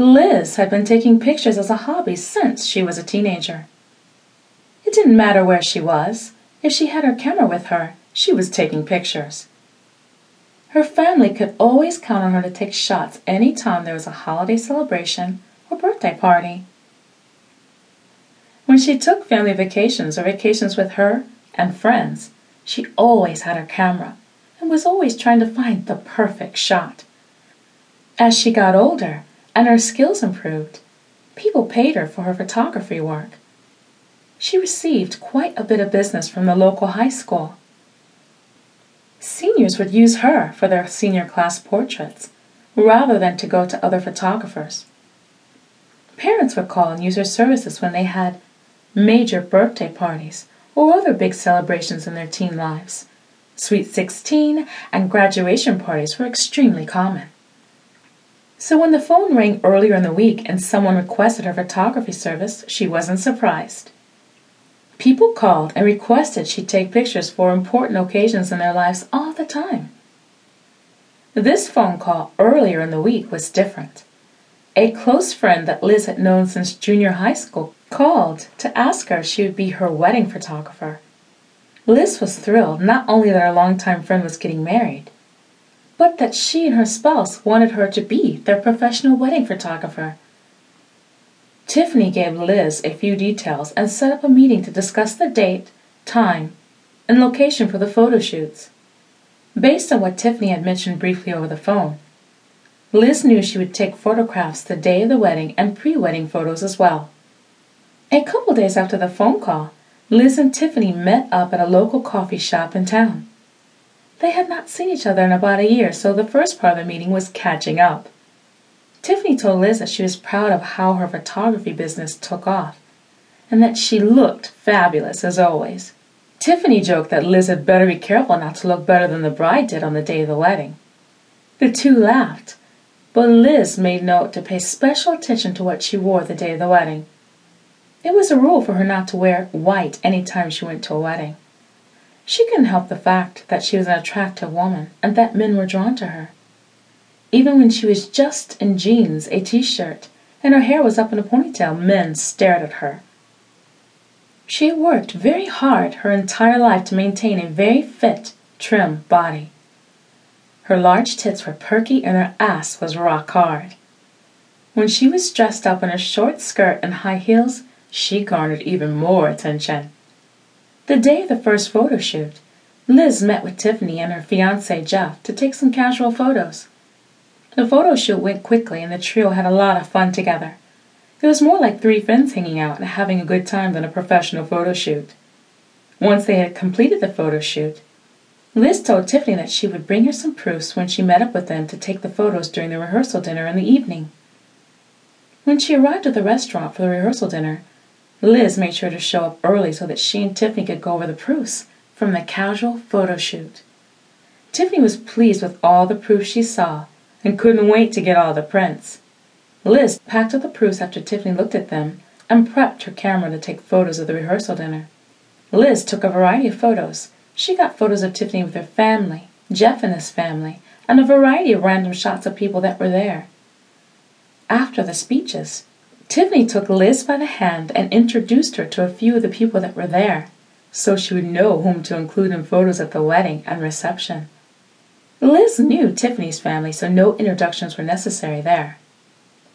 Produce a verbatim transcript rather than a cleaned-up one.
Liz had been taking pictures as a hobby since she was a teenager. It didn't matter where she was. If she had her camera with her, she was taking pictures. Her family could always count on her to take shots any time there was a holiday celebration or birthday party. When she took family vacations or vacations with her and friends, she always had her camera and was always trying to find the perfect shot. As she got older and her skills improved, people paid her for her photography work. She received quite a bit of business from the local high school. Seniors would use her for their senior class portraits rather than to go to other photographers. Parents would call and use her services when they had major birthday parties or other big celebrations in their teen lives. Sweet sixteen and graduation parties were extremely common. So when the phone rang earlier in the week and someone requested her photography service, she wasn't surprised. People called and requested she take pictures for important occasions in their lives all the time. This phone call earlier in the week was different. A close friend that Liz had known since junior high school called to ask her if she would be her wedding photographer. Liz was thrilled not only that her longtime friend was getting married, but that she and her spouse wanted her to be their professional wedding photographer. Tiffany gave Liz a few details and set up a meeting to discuss the date, time, and location for the photo shoots. Based on what Tiffany had mentioned briefly over the phone, Liz knew she would take photographs the day of the wedding and pre-wedding photos as well. A couple days after the phone call, Liz and Tiffany met up at a local coffee shop in town. They had not seen each other in about a year, so the first part of the meeting was catching up. Tiffany told Liz that she was proud of how her photography business took off and that she looked fabulous as always. Tiffany joked that Liz had better be careful not to look better than the bride did on the day of the wedding. The two laughed, but Liz made note to pay special attention to what she wore the day of the wedding. It was a rule for her not to wear white any time she went to a wedding. She couldn't help the fact that she was an attractive woman and that men were drawn to her. Even when she was just in jeans, a t-shirt, and her hair was up in a ponytail, men stared at her. She worked very hard her entire life to maintain a very fit, trim body. Her large tits were perky and her ass was rock hard. When she was dressed up in a short skirt and high heels, she garnered even more attention. The day of the first photo shoot, Liz met with Tiffany and her fiancé Jeff to take some casual photos. The photo shoot went quickly and the trio had a lot of fun together. It was more like three friends hanging out and having a good time than a professional photo shoot. Once they had completed the photo shoot, Liz told Tiffany that she would bring her some proofs when she met up with them to take the photos during the rehearsal dinner in the evening. When she arrived at the restaurant for the rehearsal dinner, Liz made sure to show up early so that she and Tiffany could go over the proofs from the casual photo shoot. Tiffany was pleased with all the proofs she saw and couldn't wait to get all the prints. Liz packed up the proofs after Tiffany looked at them and prepped her camera to take photos of the rehearsal dinner. Liz took a variety of photos. She got photos of Tiffany with her family, Jeff and his family, and a variety of random shots of people that were there. After the speeches, Tiffany took Liz by the hand and introduced her to a few of the people that were there, so she would know whom to include in photos at the wedding and reception. Liz knew Tiffany's family, so no introductions were necessary there.